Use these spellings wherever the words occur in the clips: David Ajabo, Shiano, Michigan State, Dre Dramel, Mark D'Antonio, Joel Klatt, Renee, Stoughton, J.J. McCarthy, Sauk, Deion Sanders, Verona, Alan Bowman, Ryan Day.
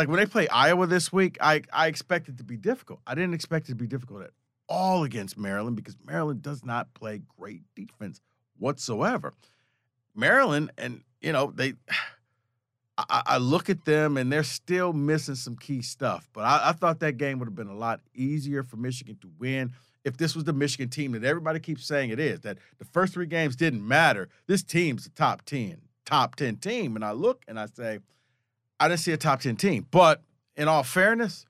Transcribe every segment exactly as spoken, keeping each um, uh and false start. like when they play Iowa this week, I, I expect it to be difficult. I didn't expect it to be difficult at all against Maryland because Maryland does not play great defense whatsoever. Maryland, and, you know, they I, I look at them, and they're still missing some key stuff. But I, I thought that game would have been a lot easier for Michigan to win if this was the Michigan team that everybody keeps saying it is, that the first three games didn't matter. This team's a top ten, top ten team. And I look and I say, I didn't see a top ten team. But in all fairness,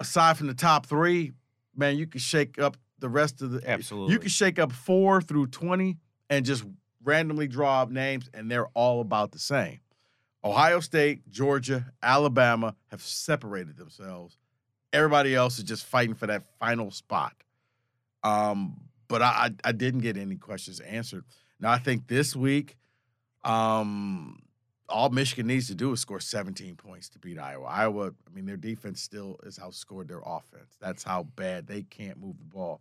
aside from the top three, man, you could shake up the rest of the – absolutely. You could shake up four through twenty and just randomly draw up names, and they're all about the same. Ohio State, Georgia, Alabama have separated themselves. Everybody else is just fighting for that final spot. Um, but I, I didn't get any questions answered. Now, I think this week, um, all Michigan needs to do is score seventeen points to beat Iowa. Iowa, I mean, their defense still is outscored their offense. That's how bad they can't move the ball.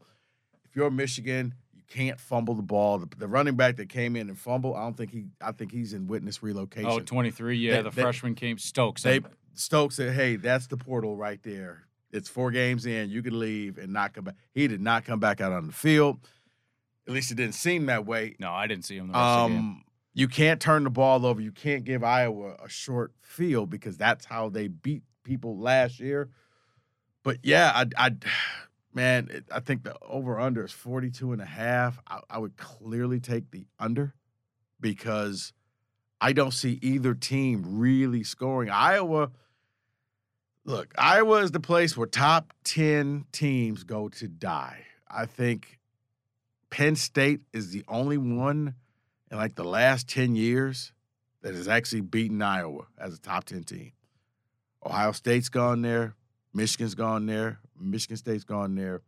If you're Michigan, you can't fumble the ball. The, the running back that came in and fumbled, I don't think he – I think he's in witness relocation. Oh, twenty-three, yeah, they, the they, freshman came – Stokes. They, Stokes said, hey, that's the portal right there. It's four games in. You could leave and not come back. He did not come back out on the field. At least it didn't seem that way. No, I didn't see him the rest um, of the game. You can't turn the ball over. You can't give Iowa a short field because that's how they beat people last year. But, yeah, I, I man, it, I think the over-under is forty-two and a half. I, I would clearly take the under because I don't see either team really scoring. Iowa – look, Iowa is the place where top ten teams go to die. I think Penn State is the only one in like the last ten years that has actually beaten Iowa as a top ten team. Ohio State's gone there. Michigan's gone there. Michigan State's gone there.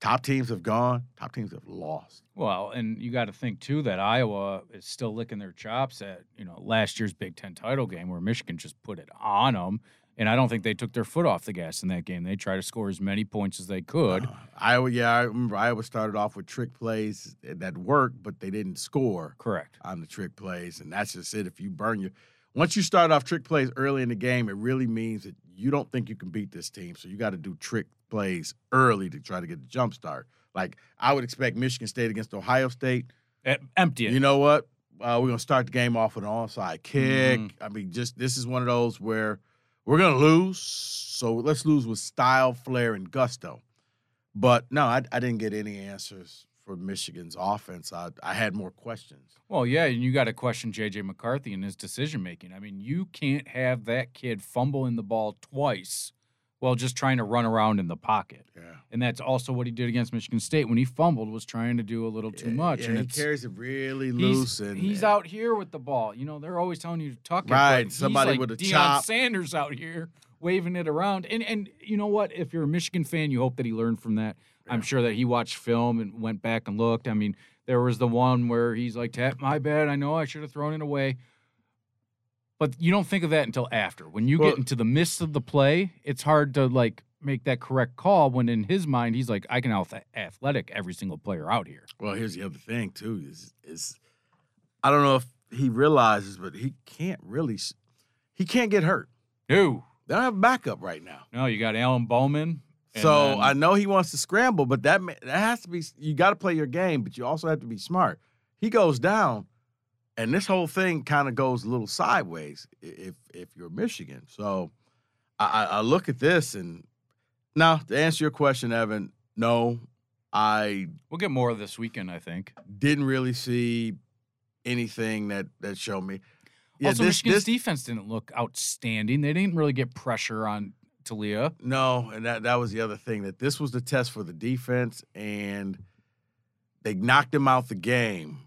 Top teams have gone. Top teams have lost. Well, and you got to think, too, that Iowa is still licking their chops at, you know, last year's Big Ten title game where Michigan just put it on them. And I don't think they took their foot off the gas in that game. They tried to score as many points as they could. Uh, Iowa, yeah, I remember Iowa started off with trick plays that worked, but they didn't score. Correct. On the trick plays, and that's just it. If you burn your – once you start off trick plays early in the game, it really means that you don't think you can beat this team, so you got to do trick plays early to try to get the jump start. Like, I would expect Michigan State against Ohio State. Empty it. You know what? Uh, we're going to start the game off with an onside kick. Mm. I mean, just this is one of those where – we're going to lose, so let's lose with style, flair, and gusto. But, no, I, I didn't get any answers for Michigan's offense. I, I had more questions. Well, yeah, and you got to question J J. McCarthy and his decision-making. I mean, you can't have that kid fumbling the ball twice while just trying to run around in the pocket. Yeah. And that's also what he did against Michigan State when he fumbled, was trying to do a little too yeah, much. Yeah, and he carries it really loose. He's, and he's yeah. out here with the ball. You know, they're always telling you to tuck it. Right, somebody like with a Deion chop. Deion Sanders out here waving it around. And, and you know what? If you're a Michigan fan, you hope that he learned from that. Yeah. I'm sure that he watched film and went back and looked. I mean, there was the one where he's like, tap, my bad, I know I should have thrown it away. But you don't think of that until after. When you well, get into the midst of the play, it's hard to, like, make that correct call when in his mind he's like, I can out-athletic every single player out here. Well, here's the other thing, too. is is I don't know if he realizes, but he can't really – he can't get hurt. No. They don't have backup right now. No, you got Alan Bowman. So then, I know he wants to scramble, but that that has to be – you got to play your game, but you also have to be smart. He goes down. And this whole thing kind of goes a little sideways if if you're Michigan. So I, I look at this, and now to answer your question, Evan, no, I we'll get more of this weekend. I think didn't really see anything that that showed me. Yeah, also, this, Michigan's this, defense didn't look outstanding. They didn't really get pressure on Talia. No, and that that was the other thing, that this was the test for the defense, and they knocked him out the game.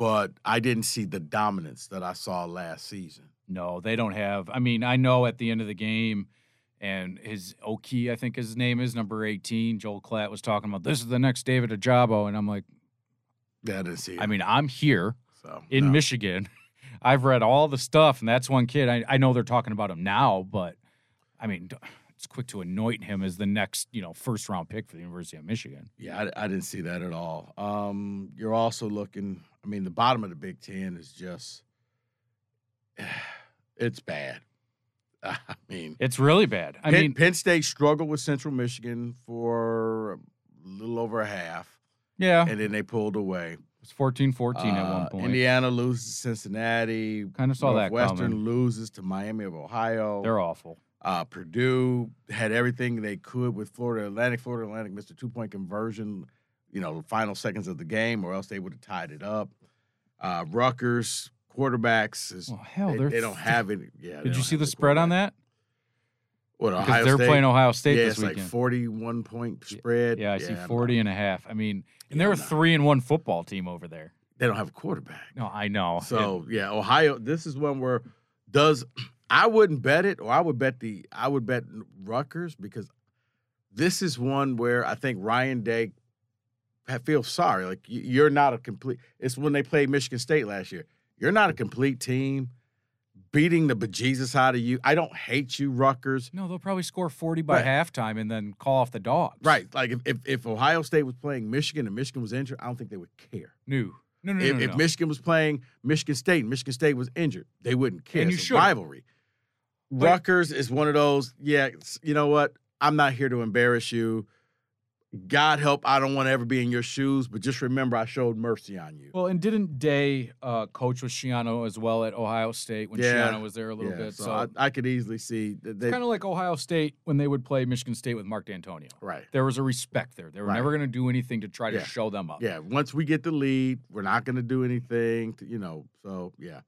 But I didn't see the dominance that I saw last season. No, they don't have. I mean, I know at the end of the game, and his Oki, I think his name is, number eighteen, Joel Klatt was talking about, this is the next David Ajabo. And I'm like, that is here. I mean, I'm here so, in no. Michigan. I've read all the stuff, and that's one kid. I, I know they're talking about him now, but, I mean, it's quick to anoint him as the next, you know, first-round pick for the University of Michigan. Yeah, I, I didn't see that at all. Um, you're also looking – I mean, the bottom of the Big Ten is just, it's bad. I mean, it's really bad. I Penn, mean, Penn State struggled with Central Michigan for a little over a half. Yeah. And then they pulled away. It's fourteen fourteen uh, at one point. Indiana loses to Cincinnati. Kind of saw that coming. Northwestern loses to Miami of Ohio. They're awful. Uh, Purdue had everything they could with Florida Atlantic. Florida Atlantic missed a two-point conversion, you know, final seconds of the game, or else they would have tied it up. Uh, Rutgers, quarterbacks. Is, well, hell, they, they don't have it. Yeah, did you see the spread on that? What, Ohio State? Because they're playing Ohio State this weekend. Yeah, it's like forty-one point spread. Yeah, I see forty and a half. I mean, and they're a three and one football team over there. They don't have a quarterback. No, I know. So, yeah, Ohio, this is one where does – I wouldn't bet it, or I would bet the I would bet Rutgers, because this is one where I think Ryan Day feels sorry. Like, you're not a complete. It's when they played Michigan State last year. You're not a complete team. Beating the bejesus out of you. I don't hate you, Rutgers. No, they'll probably score forty by right. halftime and then call off the dogs. Right. Like if, if if Ohio State was playing Michigan and Michigan was injured, I don't think they would care. No. No. No. If, no, no, if no. Michigan was playing Michigan State and Michigan State was injured, they wouldn't care. And you it's a rivalry. But Rutgers is one of those, yeah, you know what? I'm not here to embarrass you. God help, I don't want to ever be in your shoes, but just remember I showed mercy on you. Well, and didn't Day uh, coach with Shiano as well at Ohio State when yeah. Shiano was there a little yeah, bit? So, so I, I could easily see. That they, it's kind of like Ohio State when they would play Michigan State with Mark D'Antonio. Right. There was a respect there. They were right. never going to do anything to try yeah. to show them up. Yeah, once we get the lead, we're not going to do anything, to, you know, so yeah.